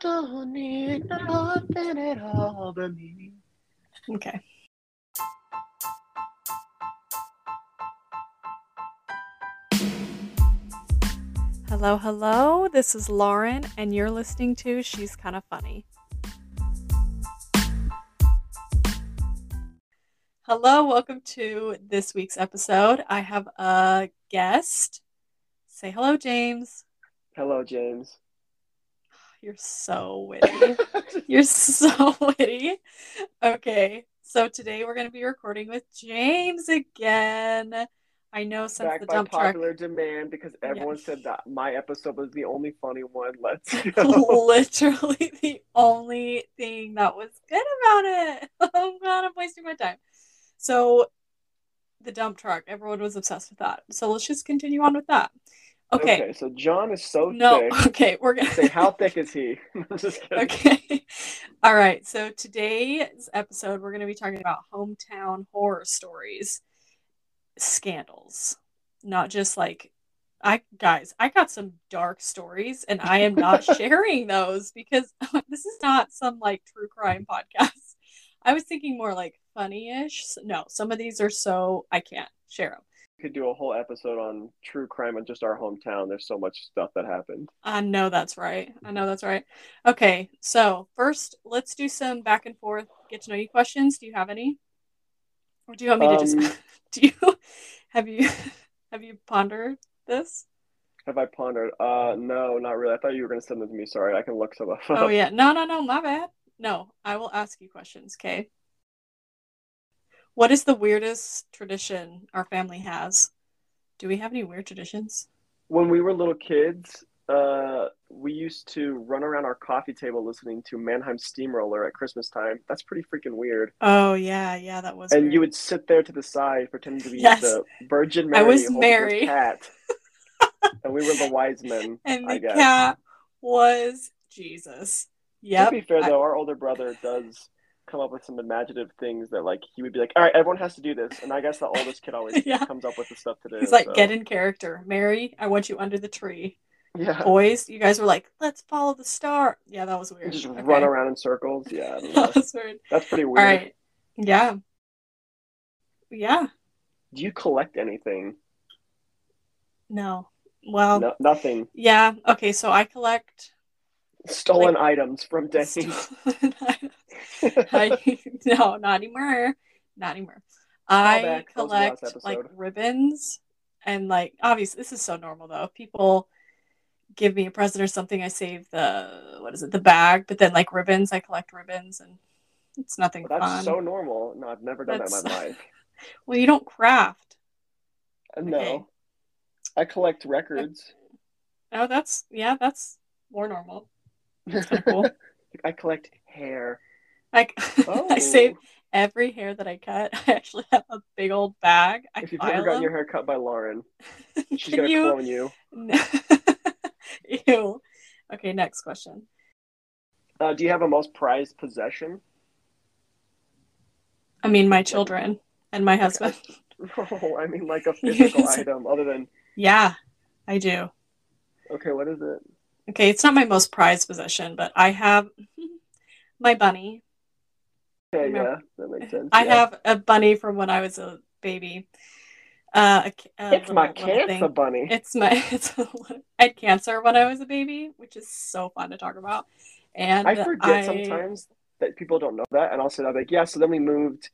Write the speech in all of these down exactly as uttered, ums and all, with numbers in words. don't need nothing at all but me. Okay. Hello, hello. This is Lauren, and you're listening to She's Kind of Funny. Hello, welcome to this week's episode. I have a guest. Say hello, James. Hello, James. You're so witty. You're so witty. Okay, so today we're going to be recording with James again. I know since Back the dump truck. By popular demand, because everyone yeah. said that my episode was the only funny one. Let's go. Literally the only thing that was good about it. Oh God, I'm wasting my time. So the dump truck, everyone was obsessed with that. So let's just continue on with that. Okay. Okay, so John is so no, thick. Okay, we're going to say, how thick is he? I'm just kidding. Okay. All right, so today's episode, we're going to be talking about hometown horror stories. Scandals, not just like I guys I got some dark stories, and I am not sharing those because this is not some like true crime podcast. I was thinking more like funny-ish. No, some of these are so I can't share them. You could do a whole episode on true crime and just our hometown. There's so much stuff that happened. I know that's right. I know that's right. Okay, so first let's do some back and forth get to know you questions. Do you have any? Or do you want me um, to just do you have you have you pondered this? Have I pondered? Uh no, not really. I thought you were gonna send them to me. Sorry, I can look some up. Oh yeah. No, no, no, my bad. No, I will ask you questions, okay? What is the weirdest tradition our family has? Do we have any weird traditions? When we were little kids, uh we used to run around our coffee table listening to Mannheim Steamroller at Christmas time. That's pretty freaking weird. Oh yeah, yeah, that was. And weird. You would sit there to the side, pretending to be yes. the Virgin Mary. I was Mary. The cat. And we were the wise men. And the I guess. cat was Jesus. Yeah. To be fair though, I... our older brother does come up with some imaginative things that like he would be like, all right, everyone has to do this, and I guess the oldest kid always yeah. comes up with the stuff to do. He's like, so. Get in character, Mary. I want you under the tree. Yeah. Boys, you guys were like, let's follow the star. Yeah, that was weird. Just okay. run around in circles. Yeah, I don't know. That was weird. That's pretty weird. All right. Yeah. Yeah. Do you collect anything? No. Well. No, nothing. Yeah. Okay. So I collect stolen like, items from Denny's. I, no, not anymore. Not anymore. I collect like ribbons and like obviously this is so normal though. People. Give me a present or something, I save the what is it the bag, but then like ribbons, I collect ribbons, and it's nothing well, that's fun. So normal. No, I've never done that's... that in my life. Well, you don't craft. No, okay. I collect records. I... Oh, that's yeah, that's more normal. That's kind of cool. I collect hair. I oh. I save every hair that I cut. I actually have a big old bag. I if you've ever gotten them. your hair cut by Lauren, she's gonna you... clone you. No. Ew. Okay, next question. Uh, do you have a most prized possession? I mean, my children and my husband. Oh, I mean, like a physical item other than... Yeah, I do. Okay, what is it? Okay, it's not my most prized possession, but I have my bunny. Okay, yeah, that makes sense. I yeah. have a bunny from when I was a baby. Uh, a, a it's little, my cancer bunny. It's my. It's a, I had cancer when I was a baby, which is so fun to talk about. And I forget I, sometimes that people don't know that, and I'll say that like, yeah. So then we moved.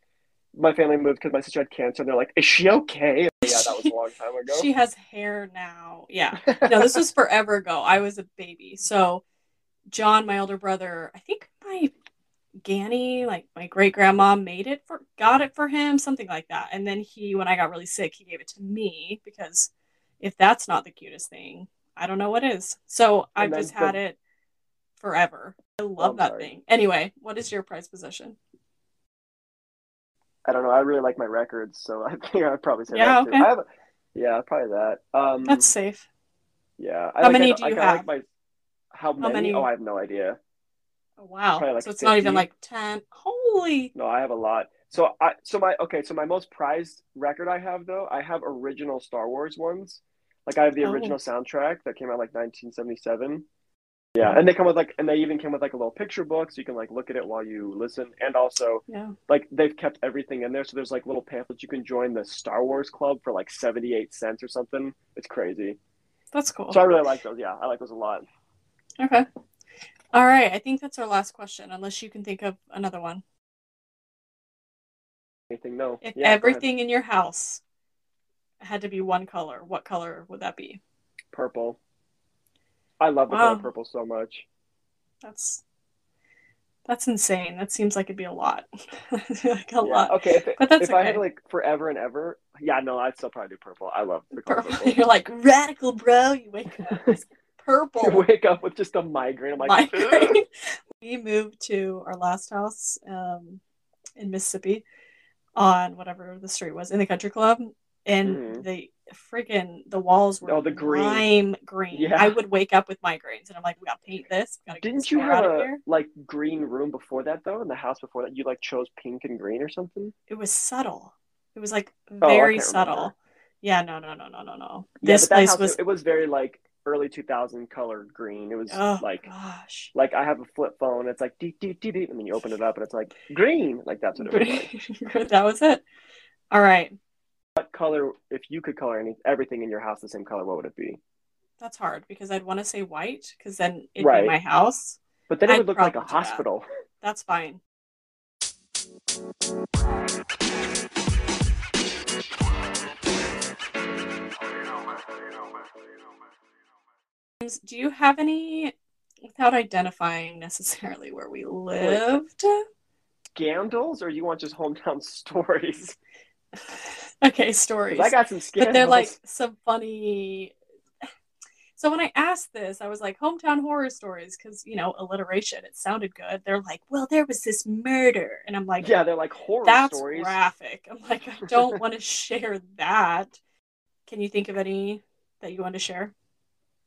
My family moved because my sister had cancer, and they're like, "Is she okay?" Like, yeah, that was a long time ago. She has hair now. Yeah. No, this was forever ago. I was a baby. So John, my older brother, I think my Ganny, like my great grandma made it for got it for him, something like that. And then he, when I got really sick, he gave it to me because if that's not the cutest thing, I don't know what is. So I've just had the... it forever. I love oh, that sorry. thing. Anyway, what is your prized possession? I don't know. I really like my records, so I think I'd probably say yeah, that okay. too. I have a... Yeah, probably that. Um, that's safe. Yeah. I, how like, many I, do you I, have? I like my... How, how many? many? Oh, I have no idea. Oh, wow. Like so it's fifty. Not even like ten. Holy. No, I have a lot. So I so my okay, so my most prized record I have though, I have original Star Wars ones. Like I have the oh. original soundtrack that came out like nineteen seventy-seven. Yeah, and they come with like, and they even came with like a little picture book, so you can like look at it while you listen. And also, yeah. like they've kept everything in there, so there's like little pamphlets. You can join the Star Wars club for like seventy-eight cents or something. It's crazy. That's cool. So I really like those. Yeah, I like those a lot. Okay. All right. I think that's our last question, unless you can think of another one. Anything? No. If yeah, everything in your house had to be one color, what color would that be? Purple. I love the wow. color purple so much. That's that's insane. That seems like it'd be a lot. like a yeah. lot. Okay, if, it, but that's if okay. I had like forever and ever, yeah, no, I'd still probably do purple. I love the color purple. purple. You're like radical, bro. You wake up with purple. You wake up with just a migraine. I'm like, migraine. We moved to our last house um, in Mississippi on whatever the street was in the country club, and mm-hmm. they. Freaking the walls were oh, the green. lime green. Yeah. I would wake up with migraines, and I'm like, we gotta paint this. We gotta get Didn't this you have a like green room before that though? In the house before that, you like chose pink and green or something? It was subtle. It was like very oh, subtle. Remember. Yeah, no, no, no, no, no, no. Yeah, this place house, was. It was very like early two thousand colored green. It was oh, like, gosh. like I have a flip phone. It's like dee dee dee dee, and then you open it up, and it's like green. Like that's what it was. Like. That was it. All right. What color, if you could color any, everything in your house the same color, what would it be? That's hard, because I'd want to say white, because then it'd right. be my house. But then it I'd would look like a hospital. That. That's fine. Do you have any, without identifying necessarily where we lived? Scandals, or do you want just hometown stories? Okay, stories. I got some scandals. But they're like some funny. So when I asked this, I was like, hometown horror stories, because, you know, alliteration, it sounded good. They're like, well, there was this murder. And I'm like, yeah, they're like horror that's stories. That's graphic. I'm like, I don't want to share that. Can you think of any that you want to share?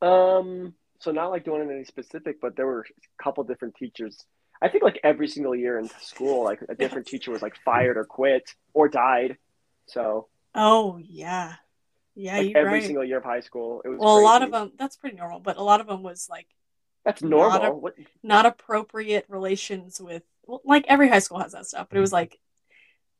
Um, so not like doing any specific, but there were a couple different teachers. I think like every single year in school, like a different teacher was like fired or quit or died. So oh yeah yeah like you're every right. single year of high school it was well crazy. A lot of them, that's pretty normal, but a lot of them was like that's normal not, a, what? Not appropriate relations with well, like every high school has that stuff, but it was like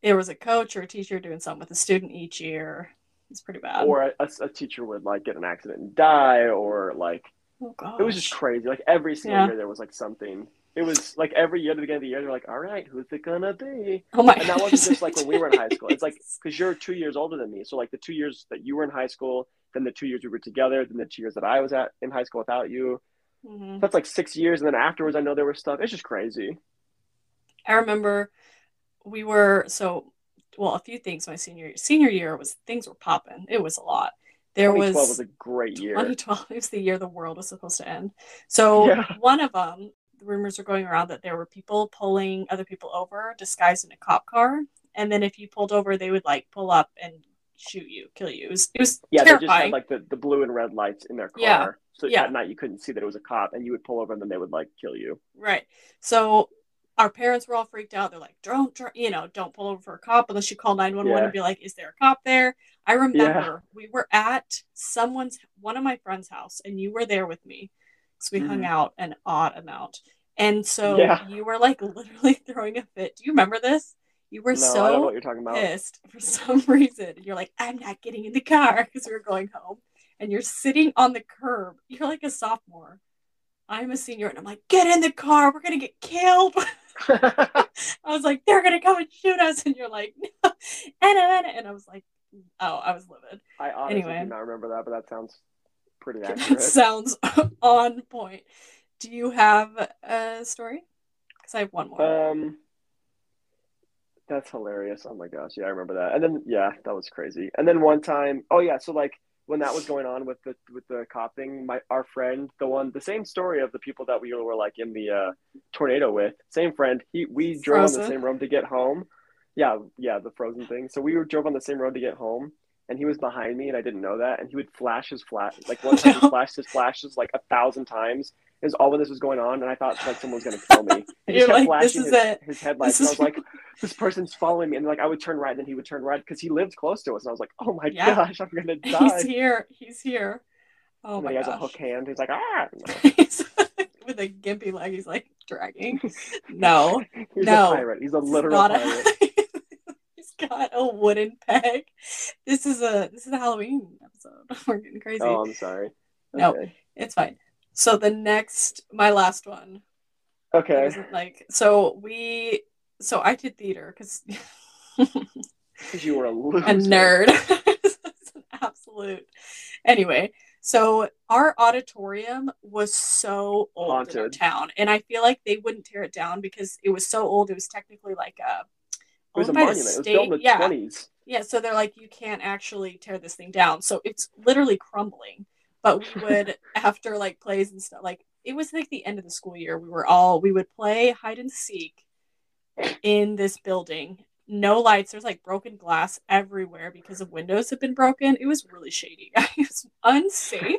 there was a coach or a teacher doing something with a student each year. It's pretty bad. Or a, a, a teacher would like get an accident and die, or like oh, gosh. It was just crazy. Like every single yeah. year there was like something. It was like every year at the beginning of the year, they're like, all right, who's it gonna be? Oh my and that wasn't just like when we were in high school. It's like, because you're two years older than me. So like the two years that you were in high school, then the two years we were together, then the two years that I was at in high school without you. Mm-hmm. That's like six years. And then afterwards, I know there was stuff. It's just crazy. I remember we were, so, well, a few things my senior year. Senior year was, things were popping. It was a lot. There twenty twelve was, was a great year. twenty twelve, it was the year the world was supposed to end. So yeah. one of them, the rumors were going around that there were people pulling other people over disguised in a cop car, and then if you pulled over they would like pull up and shoot you, kill you. It was, it was yeah terrifying. They just had like the, the blue and red lights in their car, yeah. so yeah. at night you couldn't see that it was a cop, and you would pull over and then they would like kill you. Right. So our parents were all freaked out. They're like, don't, don't you know don't pull over for a cop unless you call nine one one yeah. and be like, is there a cop there? I remember yeah. we were at someone's one of my friend's house, and you were there with me. So we mm. hung out an odd amount, and so yeah. you were like literally throwing a fit. Do you remember this? You were no, so I don't know what you're talking about. Pissed for some reason. You're like, I'm not getting in the car, because we were going home, and you're sitting on the curb. You're like a sophomore. I'm a senior, and I'm like, get in the car. We're gonna get killed. I was like, they're gonna come and shoot us, and you're like, no, Anna, Anna. And I was like, oh, I was livid. I honestly anyway. do not remember that, but that sounds. Pretty accurate. That sounds on point. Do you have a story? Because I have one more. Um, that's hilarious. Oh my gosh, yeah, I remember that. And then yeah, that was crazy. And then one time, oh yeah, so like when that was going on with the with the cop thing, my our friend, the one, the same story of the people that we were like in the uh, tornado with, same friend. He we drove frozen. on the same road to get home. Yeah, yeah, the frozen thing. So we were drove on the same road to get home. And he was behind me, and I didn't know that. And he would flash his flash, like one time no. he flashed his flashes like a thousand times. It was all when this was going on, and I thought like someone was going to kill me. And he kept like, flashing his, his headlights, and I was like, "This person's following me." And like I would turn right, and then he would turn right because he lived close to us. And I was like, "Oh my yeah. gosh, I'm going to die!" He's here. He's here. Oh and my gosh! He has a hook hand. He's like, "Ah!" with a gimpy leg he's like dragging. No. He's no. a pirate. He's a literal he's pirate. A... he's got a wooden peg. This is a this is a Halloween episode. We're getting crazy. Oh, I'm sorry. Okay. No, it's fine. So the next my last one. Okay. Like so we so I did theater because because you were a loser. A nerd. It's an absolute. Anyway, so our auditorium was so old Haunted. In our town, and I feel like they wouldn't tear it down because it was so old. It was technically like a. It was a monument. State. It was built in the yeah. twenties. Yeah, so they're like, you can't actually tear this thing down, so it's literally crumbling. But we would, after like plays and stuff, like it was like the end of the school year. We were all we would play hide and seek in this building. No lights. There's like broken glass everywhere because of windows have been broken. It was really shady. It was unsafe.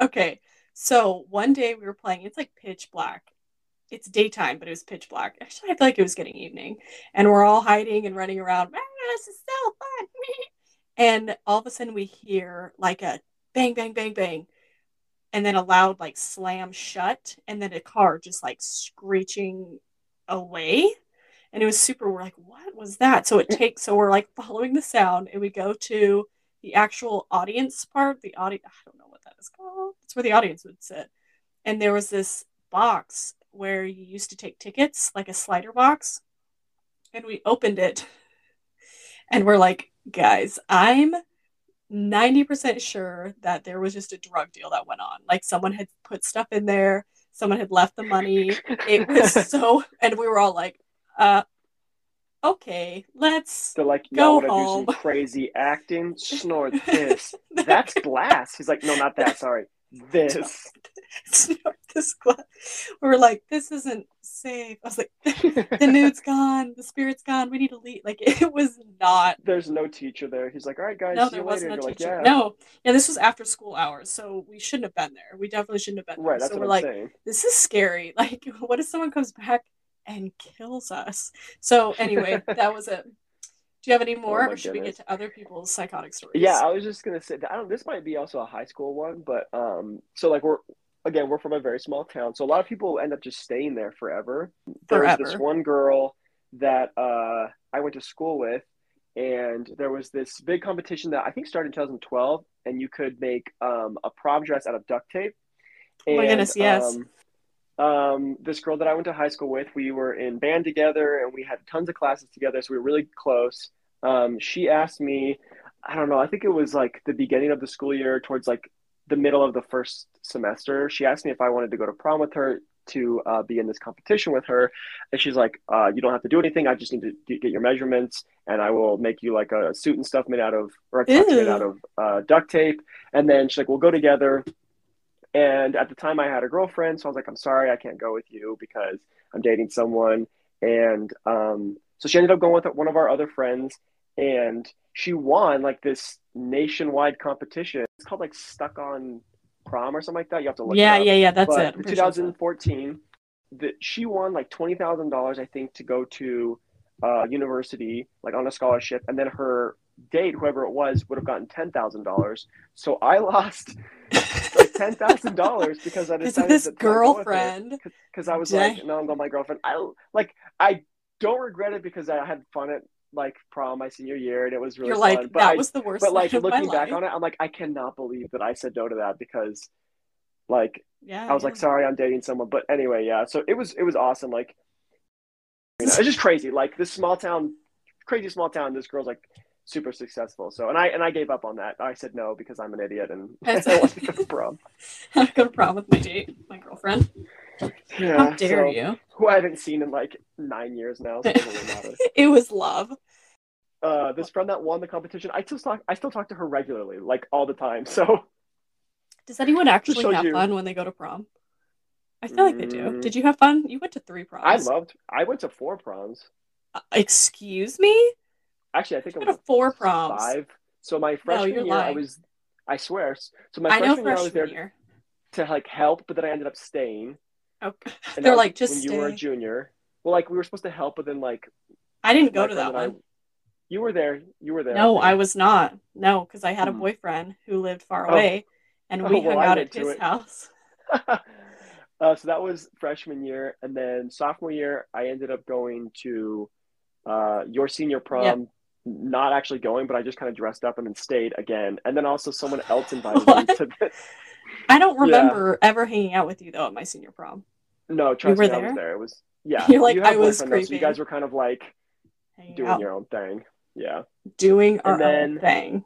Okay. So one day we were playing. It's like pitch black. It's daytime, but it was pitch black. Actually, I feel like it was getting evening. And we're all hiding and running around. Ah, this is so fun. And all of a sudden we hear like a bang, bang, bang, bang. And then a loud like slam shut. And then a car just like screeching away. And it was super, we're like, what was that? So it takes, so we're like following the sound and we go to the actual audience part, the audience, I don't know what that is called. It's where the audience would sit. And there was this box where you used to take tickets, like a slider box. And we opened it and we're like, guys, I'm ninety percent sure that there was just a drug deal that went on. Like someone had put stuff in there. Someone had left the money. It was so, and we were all like, Uh, okay, let's so like, go y'all home. Do some crazy acting, snort this. That's glass. He's like, no, not that. Sorry, this. Snort this glass. We were like, this isn't safe. I was like, the nude's gone. The spirit's gone. We need to leave. Like, it was not. There's no teacher there. He's like, all right, guys. No, see there you wasn't later. A You're teacher. Like, yeah. No, yeah, this was after school hours, so we shouldn't have been there. We definitely shouldn't have been there. Right, that's so what we're I'm like, saying. This is scary. Like, what if someone comes back and kills us? So anyway, that was it. Do you have any more, oh or should goodness. We get to other people's psychotic stories? Yeah, I was just gonna say I don't this might be also a high school one, but um so like we're again we're from a very small town, so a lot of people end up just staying there forever. There forever. Was this one girl that uh I went to school with, and there was this big competition that I think started in two thousand twelve, and you could make um a prom dress out of duct tape. And, oh my goodness, yes. Um, Um, this girl that I went to high school with, we were in band together and we had tons of classes together. So we were really close. Um, she asked me, I don't know, I think it was like the beginning of the school year towards like the middle of the first semester. She asked me if I wanted to go to prom with her to uh, be in this competition with her. And she's like, uh, you don't have to do anything. I just need to get your measurements and I will make you like a suit and stuff made out of, or a costume made out of uh, duct tape. And then she's like, we'll go together. And at the time I had a girlfriend, so I was like, I'm sorry, I can't go with you because I'm dating someone. And um, so she ended up going with one of our other friends, and she won like this nationwide competition. It's called like Stuck on Prom or something like that. You have to look yeah, it up. Yeah, yeah, yeah, that's but it. In twenty fourteen, the, she won like twenty thousand dollars, I think, to go to uh, university, like on a scholarship. And then her date, whoever it was, would have gotten ten thousand dollars. So I lost... Ten thousand dollars because I decided this that girlfriend because I was Dang. Like, no, I'm going with my girlfriend. I like, I don't regret it because I had fun at like prom my senior year and it was really You're fun. Like, but that I, was the worst. But like looking back life. On it, I'm like, I cannot believe that I said no to that because, like, yeah, I was yeah. like, sorry, I'm dating someone. But anyway, yeah. So it was it was awesome. Like, you know, it's just crazy. Like this small town, crazy small town. This girl's like. Super successful. So and I and I gave up on that. I said no because I'm an idiot and I want to go to prom. I go to prom with my date, my girlfriend. Yeah, how dare so, you? Who I haven't seen in like nine years now. So it doesn't really matter. It was love. Uh, this friend that won the competition, I still talk. I still talk to her regularly, like all the time. So does anyone actually have you. Fun when they go to prom? I feel like mm. they do. Did you have fun? You went to three proms. I loved. I went to four proms. Uh, excuse me. Actually, I think it was four proms. Five. So my freshman no, year, lying. I was, I swear. So my I freshman, freshman year, I was there year. To like help, but then I ended up staying. Okay. And they're like, just when stay. You were a junior. Well, like we were supposed to help, but then like. I didn't go to that one. I, you were there. You were there. No, I, I was not. No, because I had a boyfriend who lived far away, oh. and we oh, well, hung out at his it. House. Uh, so that was freshman year. And then sophomore year, I ended up going to uh, your senior prom, yep. not actually going, but I just kind of dressed up and then stayed again. And then also someone else invited me to the... I don't remember yeah. ever hanging out with you, though, at my senior prom. No, trust me, there? I was there. It was, yeah. You're like, you I was creeping. So you guys were kind of like hanging doing out. your own thing. Yeah. Doing our then, own thing.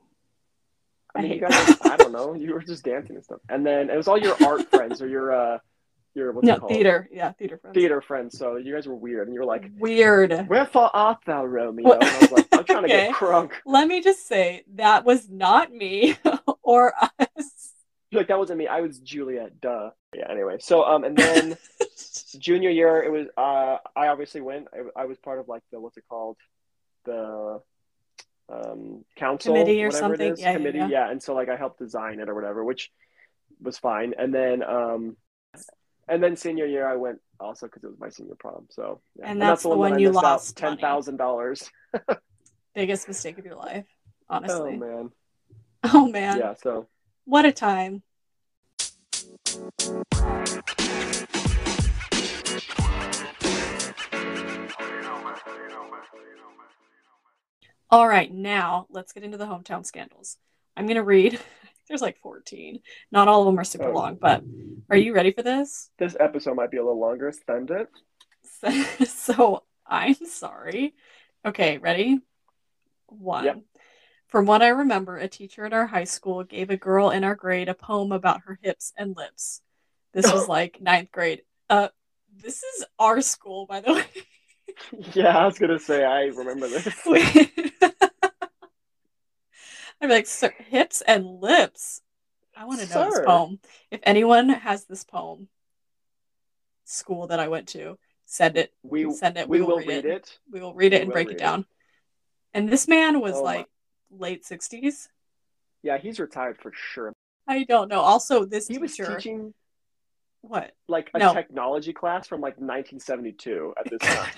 I, I mean, you guys, I don't know. You were just dancing and stuff. And then it was all your art friends or your... Uh, Your, what's no, theater. Yeah, theater friends. Theater friends. So you guys were weird. And you were like, weird. Wherefore art thou, Romeo? And I was like, I'm trying okay. to get crunk. Let me just say, that was not me or us. Like, that wasn't me. I was Juliet. Duh. Yeah, anyway. So, um, and then junior year, it was, uh, I obviously went. I, I was part of, like, the, what's it called? The um, council. Committee or whatever something. It is. Yeah, Committee. Yeah, yeah. yeah. And so, like, I helped design it or whatever, which was fine. And then, um, And then senior year, I went also because it was my senior prom. So, yeah. and, that's and that's the, the one, one you lost ten thousand dollars. Biggest mistake of your life, honestly. Oh man. Oh man. Yeah. So. What a time. All right, now let's get into the hometown scandals. I'm gonna read. There's like fourteen. Not all of them are super oh. long, but are you ready for this? This episode might be a little longer. Send it. So, so I'm sorry. Okay, ready? One. Yep. From what I remember, a teacher at our high school gave a girl in our grade a poem about her hips and lips. This was like ninth grade. Uh, this is our school, by the way. Yeah, I was going to say, I remember this. I'm like, sir, hips and lips. I want to know sir. this poem. If anyone has this poem, school that I went to, send it. We send it. We, we will read, read it. it. We will read it we and break it down. It. And this man was oh, like my. late sixties. Yeah, he's retired for sure. I don't know. Also, this he teacher, was teaching what like a no. technology class from like nineteen seventy-two at this time.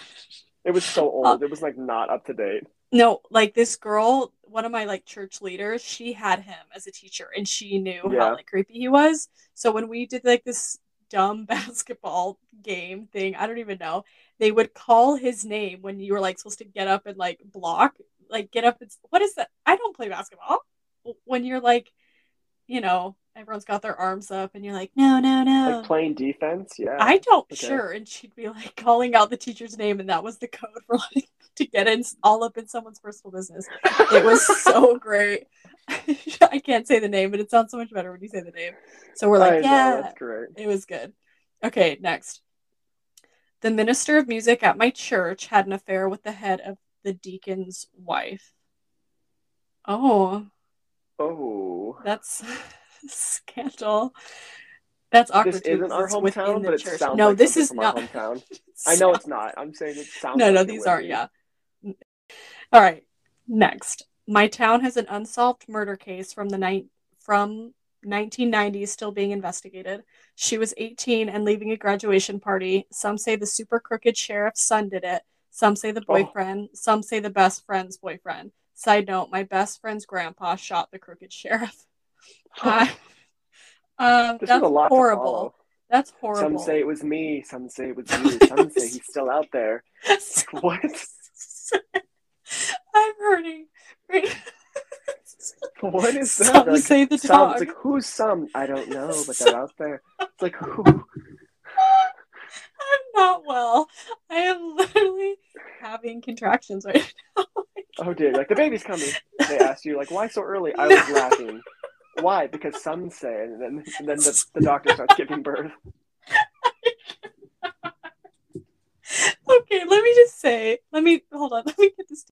It was so old. Uh, it was like not up to date. No, like this girl, one of my like church leaders, she had him as a teacher and she knew yeah. how like creepy he was. So when we did like this dumb basketball game thing, I don't even know, they would call his name when you were like supposed to get up and like block, like get up and what is that? I don't play basketball. When you're like, you know, everyone's got their arms up and you're like, no, no, no. Like playing defense, yeah. I don't, okay. sure. And she'd be like calling out the teacher's name and that was the code for like, to get in all up in someone's personal business. It was so great. I can't say the name, but it sounds so much better when you say the name. So we're like, I yeah, know, that's great. It was good. Okay, next. The minister of music at my church had an affair with the head of the deacon's wife. Oh. Oh. That's scandal. That's awkward. This isn't our hometown, but it church. sounds no, like this is from not... our hometown. I know it's not. I'm saying it sounds No, like no, these aren't, be. yeah. All right, next. My town has an unsolved murder case from the ni- from nineteen ninety still being investigated. She was eighteen and leaving a graduation party. Some say the super crooked sheriff's son did it. Some say the boyfriend. Oh. Some say the best friend's boyfriend. Side note, my best friend's grandpa shot the crooked sheriff. I... Um, that's horrible. That's horrible. Some say it was me. Some say it was you. Some say he's still out there. Like, what? I'm hurting. What is that? Some like, say the some, dog. It's like, who's some? I don't know, but they're out there. It's like, who? I'm not well. I am literally having contractions right now. Oh, dear. Like, the baby's coming. They asked you, like, why so early? I was laughing. Why? Because some say, and then, and then the, the doctor starts giving birth. Okay, let me just say, let me, hold on, let me get this.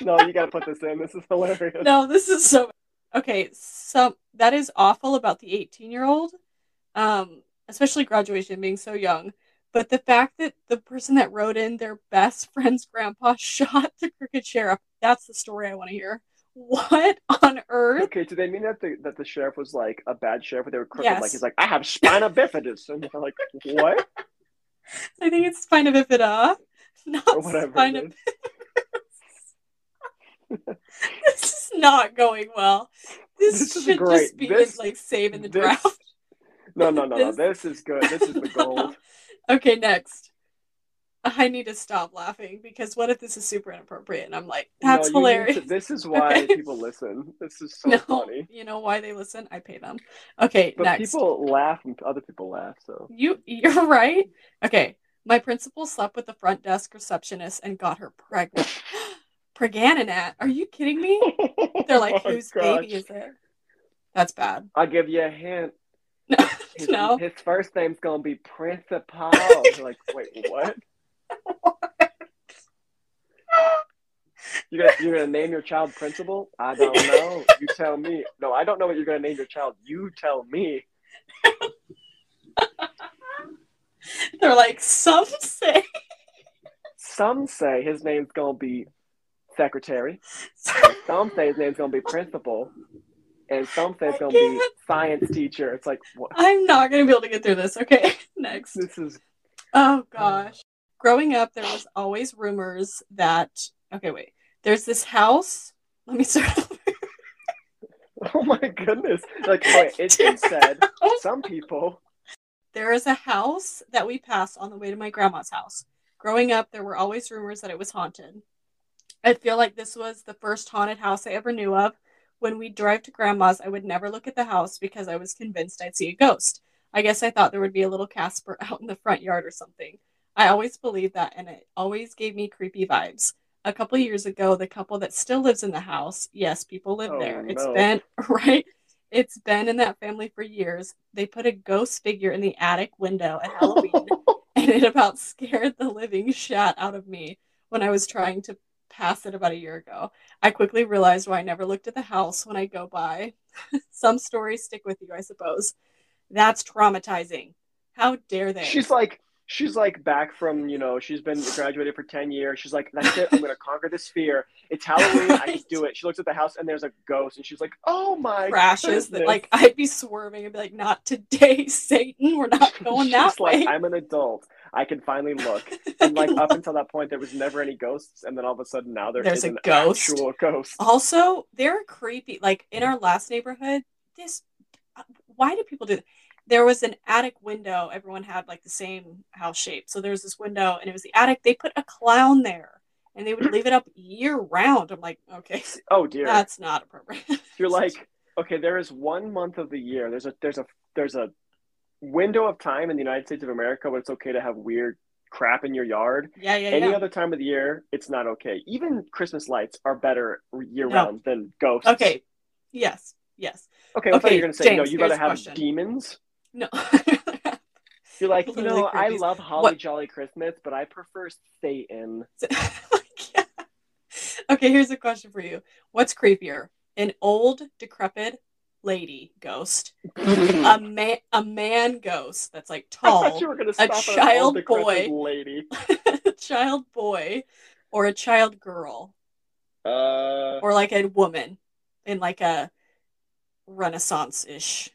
No, you gotta put this in. This is hilarious. No, this is so, okay, so that is awful about the eighteen-year-old, um, especially graduation, being so young, but the fact that the person that wrote in their best friend's grandpa shot the crooked sheriff, that's the story I want to hear. What on earth? Okay, do they mean that the that the sheriff was like a bad sheriff, but they were crooked? Yes. Like he's like, I have spina bifidus, and they're like, what? I think it's spina bifida, not or whatever spina bifidus. This is not going well. This, this should is great. just be this, in, like save in the this, draft. No, no, no, this... no. This is good. This is the gold. Okay, next. I need to stop laughing because what if this is super inappropriate? And I'm like, that's no, hilarious. To, this is why okay. people listen. This is so no, funny. You know why they listen? I pay them. Okay, but next. People laugh and other people laugh. So you, you're right. Okay, my principal slept with the front desk receptionist and got her pregnant. Pregananat? Are you kidding me? They're like, whose oh, baby is it? That's bad. I'll give you a hint. No, his, no. His first name's gonna be Principal. You're like, wait, what? You're gonna, you're gonna name your child Principal? I don't know. You tell me. No, I don't know what you're gonna name your child. You tell me. They're like, some say. Some say his name's gonna be Secretary. Some say his name's gonna be Principal. And some say it's gonna be science teacher. It's like, what? I'm not gonna be able to get through this. Okay, next. This is. Oh gosh. Oh. Growing up, there was always rumors that. Okay, wait. There's this house. Let me start over. Oh my goodness! Like, wait, it's been said. Some people. There is a house that we passed on the way to my grandma's house. Growing up, there were always rumors that it was haunted. I feel like this was the first haunted house I ever knew of. When we'd drive to grandma's, I would never look at the house because I was convinced I'd see a ghost. I guess I thought there would be a little Casper out in the front yard or something. I always believed that, and it always gave me creepy vibes. A couple of years ago, the couple that still lives in the house, yes, people live oh, there. It's no. been, right? It's been in that family for years. They put a ghost figure in the attic window at Halloween, and it about scared the living shit out of me when I was trying to past it about a year ago. I quickly realized why I never looked at the house when I go by. Some stories stick with you, I suppose. That's traumatizing. How dare they? She's like, she's like back from, you know, she's been graduated for ten years. She's like, that's it. I'm going to conquer this fear. It's Halloween. Right? I can do it. She looks at the house and there's a ghost and she's like, oh my crashes that like I'd be swerving and be like, not today, Satan. We're not going she's that like, way. I'm an adult. I can finally look. And like up until that point, there was never any ghosts. And then all of a sudden now there There's is a an ghost. actual ghost. Also, they're creepy. Like in our last neighborhood, this, why do people do that? There was an attic window. Everyone had like the same house shape. So there was this window and it was the attic. They put a clown there and they would leave it up year round. I'm like, okay. Oh dear. That's not appropriate. You're like, okay, there is one month of the year. There's a, there's a, there's a, window of time in the United States of America where it's okay to have weird crap in your yard. Yeah, yeah, Any yeah. other time of the year, it's not okay. Even Christmas lights are better year-round no. than ghosts. Okay, yes, yes. Okay, well, okay, I thought you were going to say, James, no, you got to have question. demons. No. You're like, you know, I love Holly what? Jolly Christmas, but I prefer Satan. yeah. Okay, here's a question for you. What's creepier? An old, decrepit, lady ghost, a man, a man ghost that's like tall, I thought you were gonna stop a child an old boy, lady, a child boy, or a child girl, uh, or like a woman in like a Renaissance-ish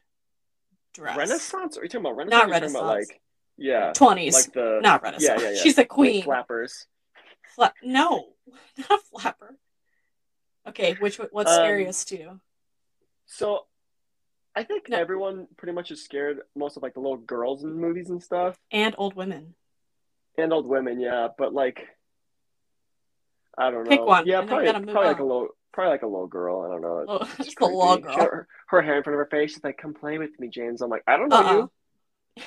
dress. Renaissance? Are you talking about Renaissance? Not Renaissance. About like, yeah, twenties. Like the not Renaissance. Yeah, yeah, yeah. She's a queen. Like flappers. Fla- no, not a flapper. Okay, which what's um, scariest to you? So. I think no. everyone pretty much is scared, most of like the little girls in movies and stuff. And old women. And old women, yeah. But like, I don't know. Pick one. Yeah, probably, probably like a little, probably like a little girl. I don't know. It's, oh, it's a little girl. Her, her hair in front of her face. She's like, "Come play with me, James." I'm like, "I don't know uh-uh. you.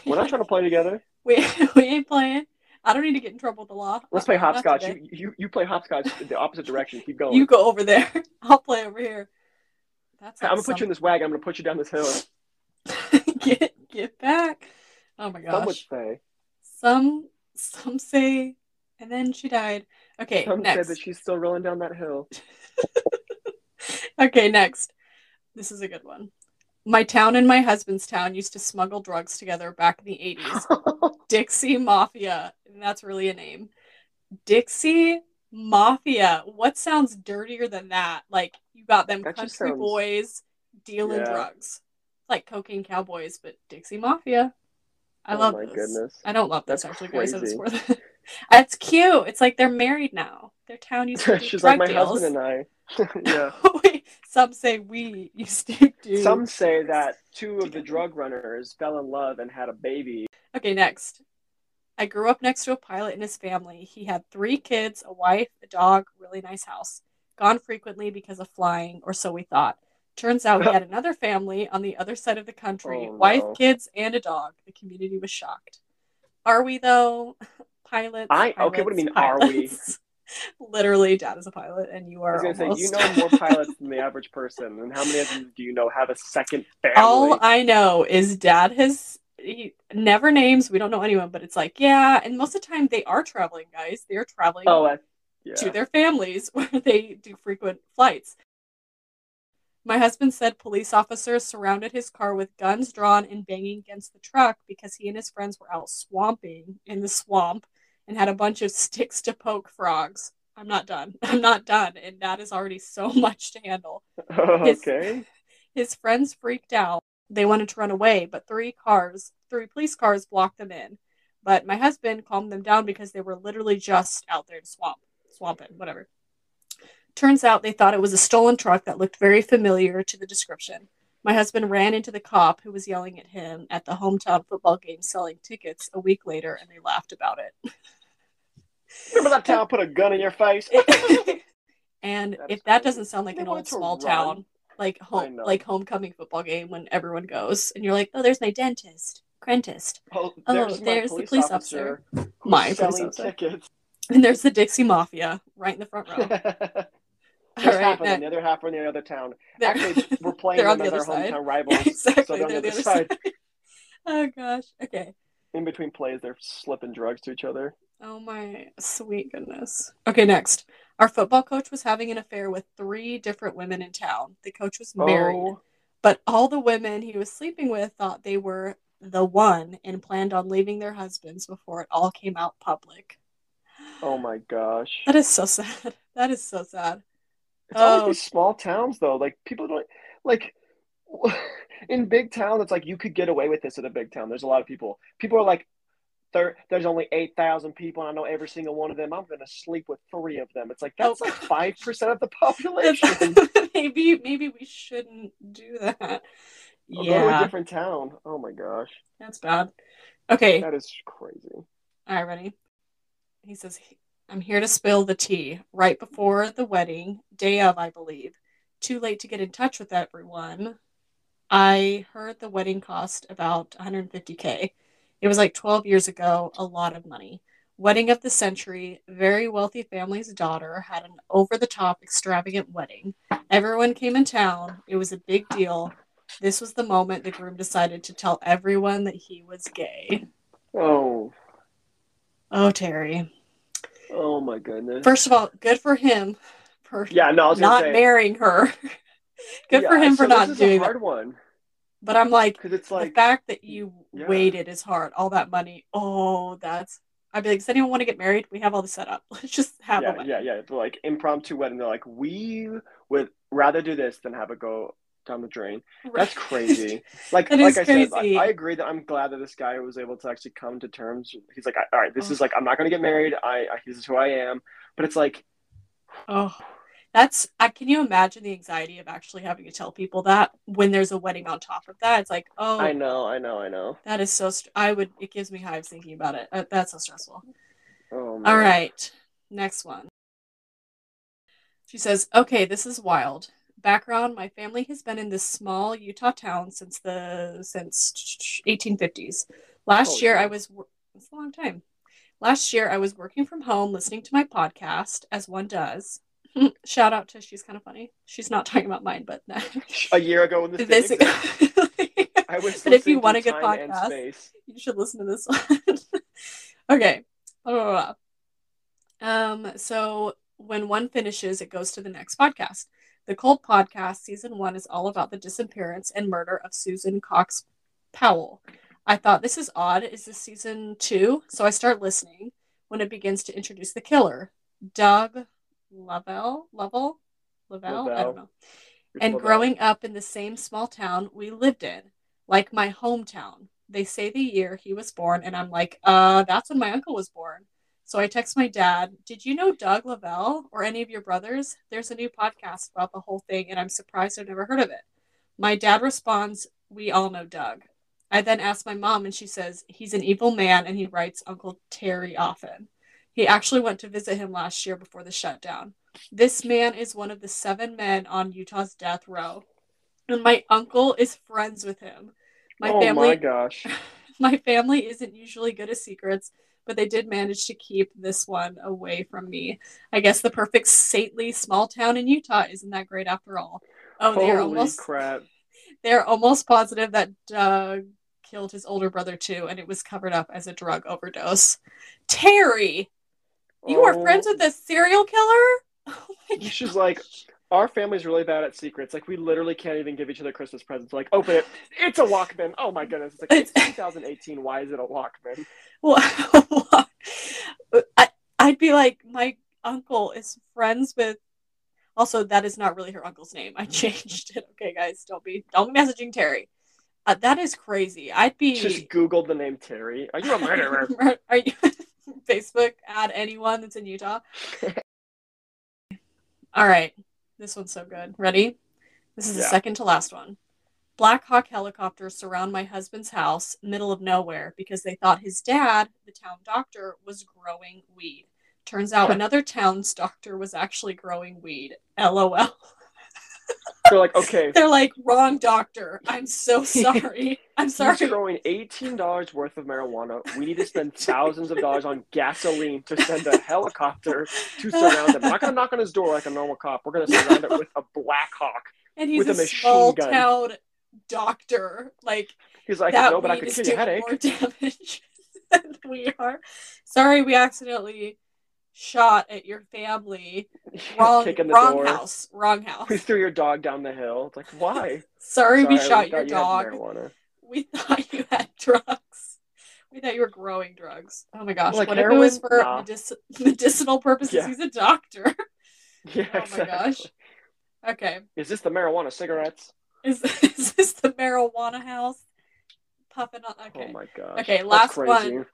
We're not trying to play together. we we ain't playing. I don't need to get in trouble with the law. Let's play hopscotch. You, you you play hopscotch in the opposite direction. Keep going. You go over there. I'll play over here." That's like I'm gonna some... put you in this wagon. I'm gonna put you down this hill. get get back! Oh my gosh. Some would say. Some some say, and then she died. Okay, some next. Said that she's still rolling down that hill. Okay, next. This is a good one. My town and my husband's town used to smuggle drugs together back in the eighties. Dixie Mafia. And that's really a name. Dixie Mafia. What sounds dirtier than that? Like. You got them that country sounds... boys dealing yeah. drugs. Like cocaine cowboys, but Dixie Mafia. I oh love my this. Goodness. I don't love this, that's actually. Crazy. Guys, I was that's cute. It's like they're married now. Their town used to be drug deals. She's like my husband and I. yeah. Wait, Some say we, you stick to. Some say that two of the drug runners fell in love and had a baby. Okay, next. I grew up next to a pilot and his family. He had three kids, a wife, a dog, really nice house. Gone frequently because of flying, or so we thought. Turns out he had another family on the other side of the country. Oh, no. Wife, kids, and a dog. The community was shocked. Are we, though? Pilots? I, pilots, okay, what do you mean, pilots? Are we? Literally, Dad is a pilot, and you are I was gonna almost... say, you know more pilots than the average person, and how many of them do you know have a second family? All I know is Dad has... He never names, we don't know anyone, but it's like, yeah, and most of the time they are traveling, guys. They're traveling oh, uh, yeah. to their families where they do frequent flights. My husband said police officers surrounded his car with guns drawn and banging against the truck because he and his friends were out swamping in the swamp and had a bunch of sticks to poke frogs. I'm not done. I'm not done. And that is already so much to handle. Okay. His, his friends freaked out. They wanted to run away, but three cars, three police cars blocked them in. But my husband calmed them down because they were literally just out there in swamp, swamping, whatever. Turns out they thought it was a stolen truck that looked very familiar to the description. My husband ran into the cop who was yelling at him at the hometown football game selling tickets a week later, and they laughed about it. Remember that town put a gun in your face? And that if that crazy. Doesn't sound like they an old small run. Town... Like home, like homecoming football game when everyone goes and you're like, oh, there's my dentist, crentist. Oh, there's, oh, there's police the police officer, officer. my police officer. Tickets. And there's the Dixie Mafia right in the front row. All right, half and the other half are in the other town. Actually, we're playing them as our side. Hometown rivals, yeah, exactly. So they're, they're on the other side. side. Oh gosh, okay. In between plays, they're slipping drugs to each other. Oh my sweet goodness. Okay, next. Our football coach was having an affair with three different women in town. The coach was married, oh. but all the women he was sleeping with thought they were the one and planned on leaving their husbands before it all came out public. Oh my gosh. That is so sad. That is so sad. It's oh. always these small towns though. Like people don't, like in big town, it's like you could get away with this in a big town. There's a lot of people. People are like, There, there's only eight thousand people, and I know every single one of them. I'm going to sleep with three of them. It's like, that's oh, like five percent of the population. maybe maybe we shouldn't do that. I'll yeah. go to a different town. Oh, my gosh. That's bad. Okay. That is crazy. All right, ready? He says, I'm here to spill the tea. Right before the wedding, day of, I believe. Too late to get in touch with everyone. I heard the wedding cost about one hundred fifty thousand dollars. It was like twelve years ago, a lot of money. Wedding of the century, very wealthy family's daughter had an over-the-top extravagant wedding. Everyone came in town. It was a big deal. This was the moment the groom decided to tell everyone that he was gay. Oh. Oh, Terry. Oh, my goodness. First of all, good for him for yeah, no, I was gonna not say. marrying her. Good yeah, for him so for not doing that. This is a hard one. But I'm like, it's like, the fact that you yeah. waited is hard. All that money. Oh, that's... I'd be like, does anyone want to get married? We have all this set up. Let's just have yeah, a wedding. Yeah, yeah, yeah. Like, impromptu wedding. They're like, we would rather do this than have it go down the drain. Right. That's crazy. Like, that like I crazy. said, I, I agree that I'm glad that this guy was able to actually come to terms. He's like, all right, this oh. is like, I'm not going to get married. I, I This is who I am. But it's like... oh. That's, I, can you imagine the anxiety of actually having to tell people that when there's a wedding on top of that? It's like, oh. I know, I know, I know. That is so, st- I would, it gives me hives thinking about it. Uh, that's so stressful. Oh, man. All right. Next one. She says, okay, this is wild. Background, my family has been in this small Utah town since the, since eighteen fifties. Last Holy year, God. I was, it's a long time. Last year, I was working from home, listening to my podcast, as one does. Shout out to She's Kind of Funny. She's not talking about mine, but a year ago in this day, exactly. I was But if you want a good podcast, you should listen to this one. Okay. Blah, blah, blah. Um. So when one finishes, it goes to the next podcast. The Cold Podcast season one is all about the disappearance and murder of Susan Cox Powell. I thought this is odd. Is this season two? So I start listening when it begins to introduce the killer, Doug. Lovell, Lovell, Lovell, Lovell, I don't know. It's and Lovell. Growing up in the same small town we lived in, like my hometown. They say the year he was born, and I'm like, uh, that's when my uncle was born. So I text my dad, did you know Doug Lovell or any of your brothers? There's a new podcast about the whole thing, and I'm surprised I've never heard of it. My dad responds, we all know Doug. I then asked my mom, and she says, he's an evil man, and he writes Uncle Terry often. He actually went to visit him last year before the shutdown. This man is one of the seven men on Utah's death row, and my uncle is friends with him. My oh family, my gosh. My family isn't usually good at secrets, but they did manage to keep this one away from me. I guess the perfect saintly small town in Utah isn't that great after all. Oh, Holy they're almost crap. They're almost positive that Doug killed his older brother too, and it was covered up as a drug overdose. Terry, you oh. are friends with a serial killer? Oh my gosh. She's like, our family's really bad at secrets. Like, we literally can't even give each other Christmas presents. Like, open it. It's a Walkman. Oh, my goodness. It's like, it's two thousand eighteen. Why is it a Walkman? Well, I, I'd be like, my uncle is friends with... Also, that is not really her uncle's name. I changed it. Okay, guys, don't be don't be messaging Terry. Uh, that is crazy. I'd be... Just Google the name Terry. Are you a murderer? Are you... Facebook ad anyone that's in Utah? All right. This one's so good. Ready? This is yeah. the second to last one. Black Hawk helicopters surround my husband's house, middle of nowhere, because they thought his dad, the town doctor, was growing weed. Turns out another town's doctor was actually growing weed. L O L. They're like, okay. They're like, wrong doctor. I'm so sorry. I'm sorry. He's growing eighteen dollars worth of marijuana. We need to spend thousands of dollars on gasoline to send a helicopter to surround him. We're not going to knock on his door like a normal cop. We're going to surround no. it with a Black Hawk. And he's with a, a machine small gun. Town doctor. Like, he's like, that no, but I could cure your headache. More damage than we are. Sorry, we accidentally shot at your family. Wrong, wrong door. house. Wrong house. We threw your dog down the hill. It's like, why? Sorry, Sorry we shot we your you dog. We thought you had drugs. We thought you were growing drugs. Oh my gosh. Like, what if it was for nah. medici- medicinal purposes? Yeah. He's a doctor. Yeah, oh my exactly. gosh. Okay. Is this the marijuana cigarettes? Is, is this the marijuana house? Puffing on. Okay. Oh my gosh. Okay, last one.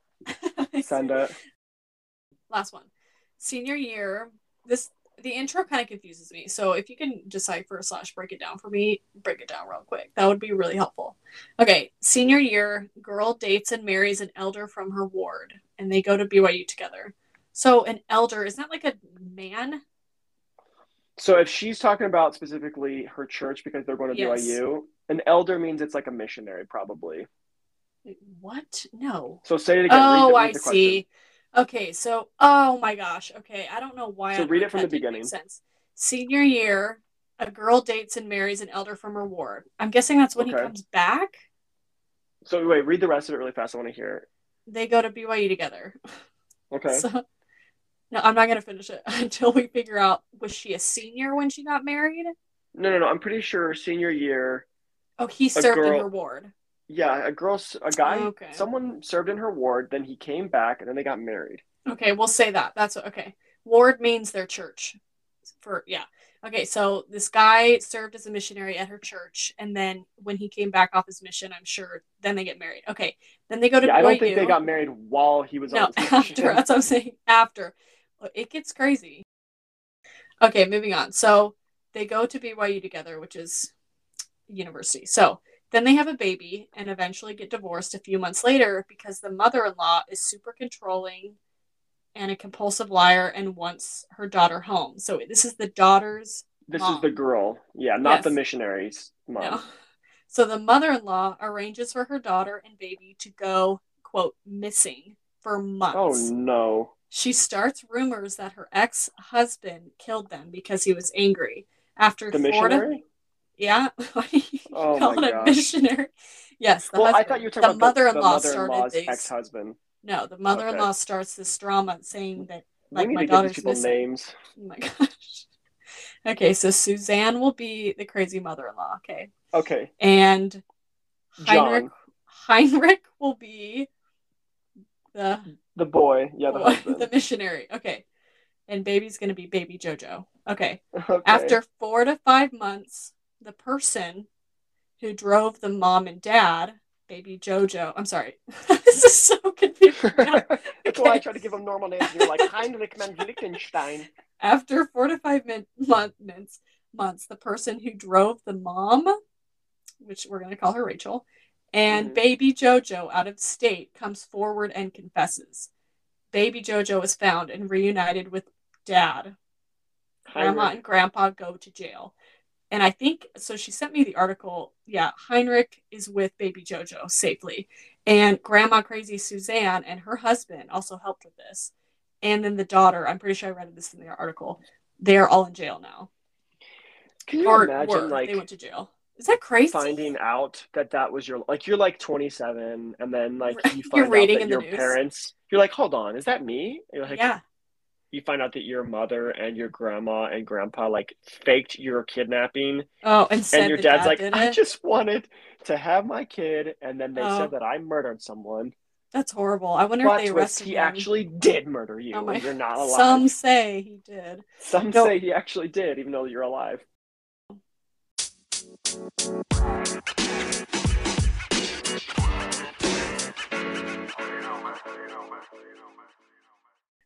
Send it. Last one. Senior year. This the intro kind of confuses me. So if you can decipher slash break it down for me, break it down real quick. That would be really helpful. Okay. Senior year, girl dates and marries an elder from her ward, and they go to B Y U together. So an elder, isn't that like a man? So if she's talking about specifically her church because they're going to yes. B Y U, an elder means it's like a missionary probably. What? No. So say it again. Oh, read the, read I the see. Okay, so, oh my gosh. Okay, I don't know why. So read it from the beginning. Sense. Senior year, a girl dates and marries an elder from her ward. I'm guessing that's when okay. he comes back. So wait, read the rest of it really fast. I want to hear it. They go to B Y U together. Okay. So, no, I'm not going to finish it until we figure out, was she a senior when she got married? No, no, no. I'm pretty sure senior year. Oh, he served girl- in her ward. Yeah, a girl, a guy, okay. someone served in her ward, then he came back, and then they got married. Okay, we'll say that. That's what, okay. Ward means their church. For yeah. Okay, so this guy served as a missionary at her church, and then when he came back off his mission, I'm sure, then they get married. Okay, then they go to yeah, B Y U. I don't think they got married while he was no, on his mission. No, after. That's what I'm saying. After. It gets crazy. Okay, moving on. So they go to B Y U together, which is university. So then they have a baby and eventually get divorced a few months later because the mother-in-law is super controlling and a compulsive liar and wants her daughter home. So this is the daughter's This mom. is the girl. Yeah, not yes. the missionary's mom. No. So the mother-in-law arranges for her daughter and baby to go, quote, missing for months. Oh, no. She starts rumors that her ex-husband killed them because he was angry. After The Florida- missionary? Yeah. oh call my it a missionary. Yes. The well, husband. I thought you were talking the about mother-in-law the mother-in-law's started ex-husband. No, the mother-in-law okay. starts this drama saying that, like, my daughter's people missing. Names. Oh my gosh. Okay, so Suzanne will be the crazy mother-in-law. Okay. Okay. And Heinrich John. Heinrich will be the the boy. Yeah, the boy, husband. The missionary. Okay. And baby's gonna be baby JoJo. Okay. okay. After four to five months. The person who drove the mom and dad baby Jojo. I'm sorry. This is so confusing. That's okay. Why I try to give them normal names. You're like Heinrich von Lichtenstein. After four to five min- month, months, months, the person who drove the mom, which we're going to call her Rachel, and mm-hmm. baby Jojo out of state comes forward and confesses. Baby Jojo is found and reunited with dad. Heinrich. Grandma and grandpa go to jail. And I think, so she sent me the article. Yeah, Heinrich is with baby Jojo safely. And grandma crazy Suzanne and her husband also helped with this. And then the daughter, I'm pretty sure I read this in the article. They are all in jail now. Can you Hard imagine, word. like, they went to jail. Is that crazy? Finding out that that was your, like, you're like twenty-seven, and then, like, you find you're out that your news. parents, you're like, hold on, is that me? You're like, yeah. You find out that your mother and your grandma and grandpa, like, faked your kidnapping. Oh, and said and your dad's dad like, did I it? just wanted to have my kid, and then they oh. said that I murdered someone. That's horrible. I wonder Plot if they arrested him. He actually did murder you, oh my... and you're not alive. Some say he did. Some Don't... say he actually did, even though you're alive.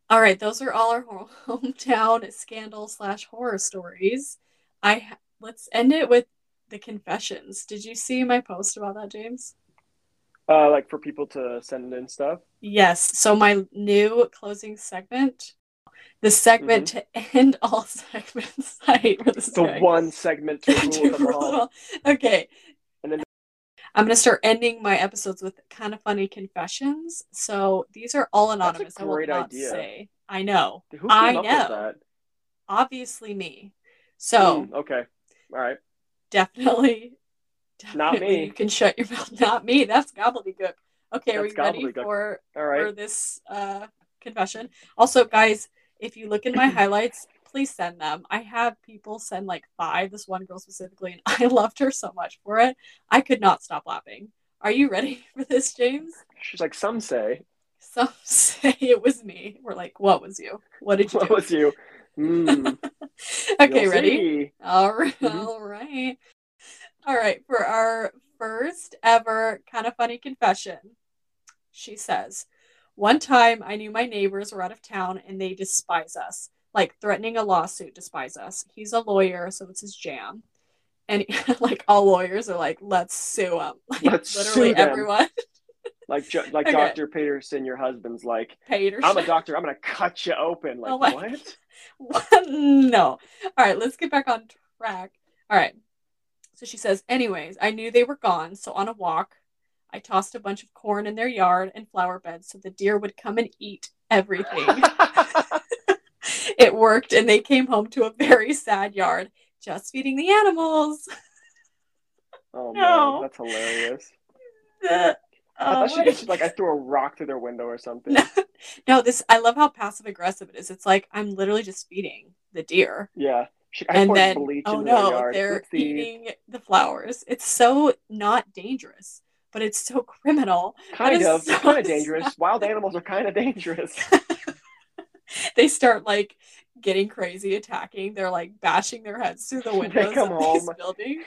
All right, those are all our hometown scandal slash horror stories. I let's end it with the confessions. Did you see my post about that, James? Uh, like for people to send in stuff? Yes. So my new closing segment, the segment mm-hmm. to end all segments. I hate where this is going. The one segment to rule them all. Okay. And then I'm going to start ending my episodes with kind of funny confessions. So these are all anonymous. That's a great I will not idea. Say. I know. Who came I up know. With that? Obviously me. So. Mm, okay. All right. Definitely. Definitely. Not me. You can shut your mouth. Not me. That's gobbledygook. Okay, That's are we ready for, All right. for this uh, confession? Also, guys, if you look in my highlights, please send them. I have people send like five, this one girl specifically, and I loved her so much for it. I could not stop laughing. Are you ready for this, James? She's like, some say. Some say it was me. We're like, what was you? What did you what do? What was you? Mm. Okay, You'll ready? See. All right. Mm-hmm. All right. All right, for our first ever kind of funny confession, she says, one time I knew my neighbors were out of town and they despise us, like threatening a lawsuit despise us. He's a lawyer, so it's his jam. And like all lawyers are like, let's sue him. Like let's literally sue them. Everyone. Like like okay. Doctor Peterson, your husband's like, Peterson. I'm a doctor, I'm going to cut you open. Like, oh my- what? No. All right, let's get back on track. All right. So she says, anyways, I knew they were gone. So on a walk, I tossed a bunch of corn in their yard and flower beds so the deer would come and eat everything. It worked. And they came home to a very sad yard, just feeding the animals. Oh, no, man, that's hilarious. The, I thought uh, she just, like, I threw a rock through their window or something. No, no, this, I love how passive aggressive it is. It's like, I'm literally just feeding the deer. Yeah. I and then, oh no, they're eating the flowers. It's so not dangerous, but it's so criminal. Kind of, so kind of dangerous. Sad. Wild animals are kind of dangerous. They start, like, getting crazy, attacking. They're, like, bashing their heads through the windows they come of home. This building.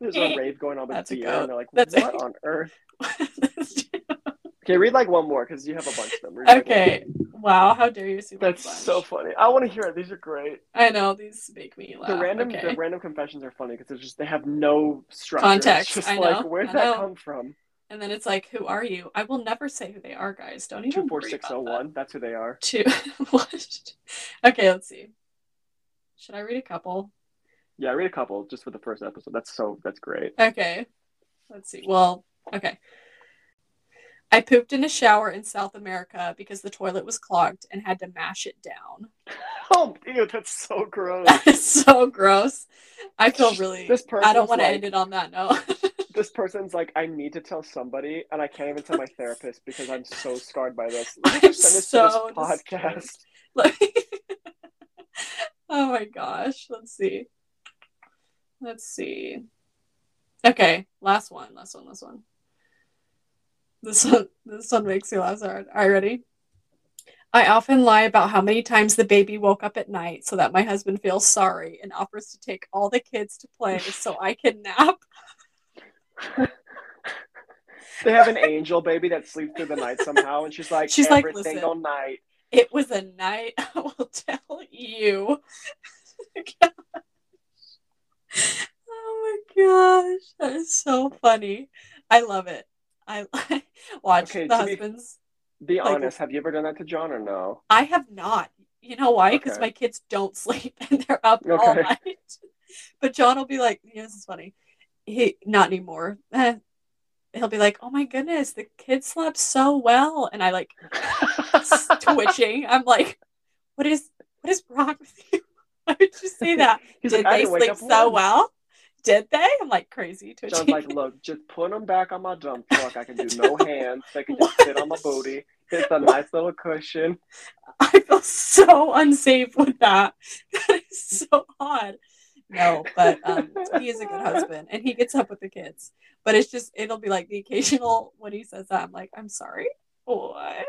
There's a rave going on with the deer, and they're like, That's what a- on earth? Okay, read, like, one more, because you have a bunch of them. Read okay. Like Wow, how dare you see That's bunch. So funny. I want to hear it. These are great. I know. These make me laugh. The random okay. the random confessions are funny because just they have no structure. Context. It's just I like, know. Where'd I that know. Come from? And then it's like, who are you? I will never say who they are, guys. Don't even two four six oh one. That. That's who they are. Two. What? Okay, let's see. Should I read a couple? Yeah, read a couple just for the first episode. That's so, that's great. Okay. Let's see. Well, okay. I pooped in a shower in South America because the toilet was clogged and had to mash it down. Oh, ew, that's so gross. That is so gross. I feel really... This I don't want like, to end it on that note. This person's like, I need to tell somebody, and I can't even tell my therapist because I'm so scarred by this. Let me I'm send this so to this podcast. Let me... Oh my gosh. Let's see. Let's see. Okay, last one, last one, last one. This one, this one makes me laugh hard. Are you ready? I often lie about how many times the baby woke up at night so that my husband feels sorry and offers to take all the kids to play so I can nap. They have an angel baby that sleeps through the night somehow, and she's like, she's every like, single night. It was a night, I will tell you. Oh my gosh, that is so funny. I love it. I watch okay, the husbands. Be, be like, honest, have you ever done that to John or no? I have not. You know why? Because okay. my kids don't sleep and they're up okay. all night. But John will be like, yeah, this is funny. He not anymore. He'll be like, oh my goodness, the kid slept so well. And I like twitching. I'm like, what is what is wrong with you? Why would you say that? He's Did like, they sleep so once. well? Did they? I'm like crazy twitching. John's like, look, just put them back on my dump truck. I can do no hands. They can just sit on my booty. It's a nice little cushion. I feel so unsafe with that. That is so odd. No, but um, he is a good husband, and he gets up with the kids. But it's just, it'll be like the occasional, when he says that, I'm like, I'm sorry, what?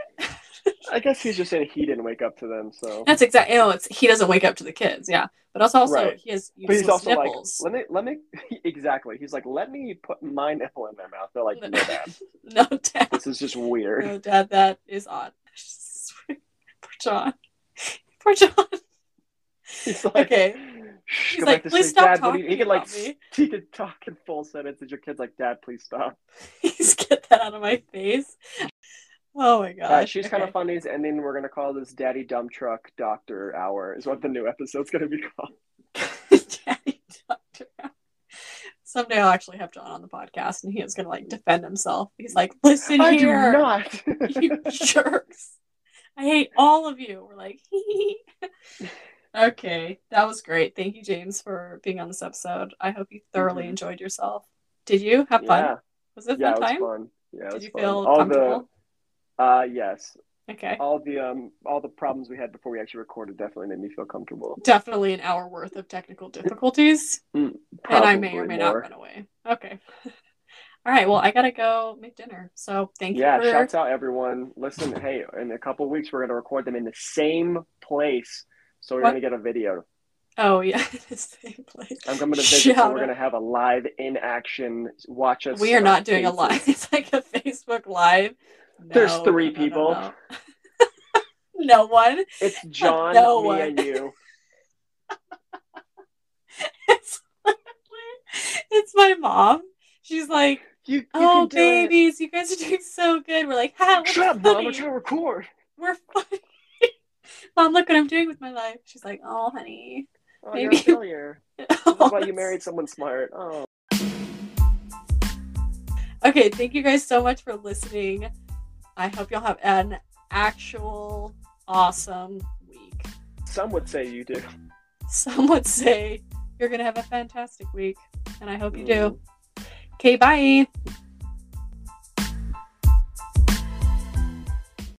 I guess he's just saying he didn't wake up to them, so. That's exactly, you know, it's, he doesn't wake up to the kids, yeah. But also, also right. he has useless but he's also nipples. Like, let me, let me, exactly. He's like, let me put my nipple in my mouth. They're like, no, Dad. No, Dad. This is just weird. No, Dad, that is odd. Poor John. Poor John. He's like, okay. He's like, please sleep. Stop Dad, talking he could, like, me. He could talk in full sentences. Your kid's like, Dad, please stop. Please get that out of my face. Oh, my gosh. Uh, she's okay. Kind of funny. And then we're going to call this Daddy Dump Truck Doctor Hour is what the new episode's going to be called. Daddy Doctor Hour. Someday I'll actually have John on the podcast, and he is going to, like, defend himself. He's like, listen I here. I do not. You jerks. I hate all of you. We're like, hee hee. Okay, that was great. Thank you, James, for being on this episode. I hope you thoroughly mm-hmm. enjoyed yourself. Did you have fun? Yeah. Was it a yeah, fun time? It was fun. Yeah, it was Did you fun. feel all comfortable? The, uh, yes. Okay. All the um, all the problems we had before we actually recorded definitely made me feel comfortable. Definitely an hour worth of technical difficulties, mm, and I may or may more. not run away. Okay. All right, well, I got to go make dinner, so thank yeah, you. Yeah, for... shouts out, everyone. Listen, hey, in a couple weeks, we're going to record them in the same place. So we're going to get a video. Oh, yeah. The same place. I'm coming to visit, so we're going to have a live in action. Watch us. We are not doing Facebook. a live. It's like a Facebook live. No, There's three no, people. No, no, no. No one. It's John, no me, one. and you. It's, it's my mom. She's like, you, you oh, babies, it. you guys are doing so good. We're like, how? Shut up, Mom. We're trying to record. We're funny. Mom, look what I'm doing with my life. She's like, oh, honey. Oh, maybe... you're a failure. Oh, that's why you married someone smart. Oh. Okay, thank you guys so much for listening. I hope y'all have an actual awesome week. Some would say you do. Some would say you're going to have a fantastic week, and I hope you mm. do. Okay, bye.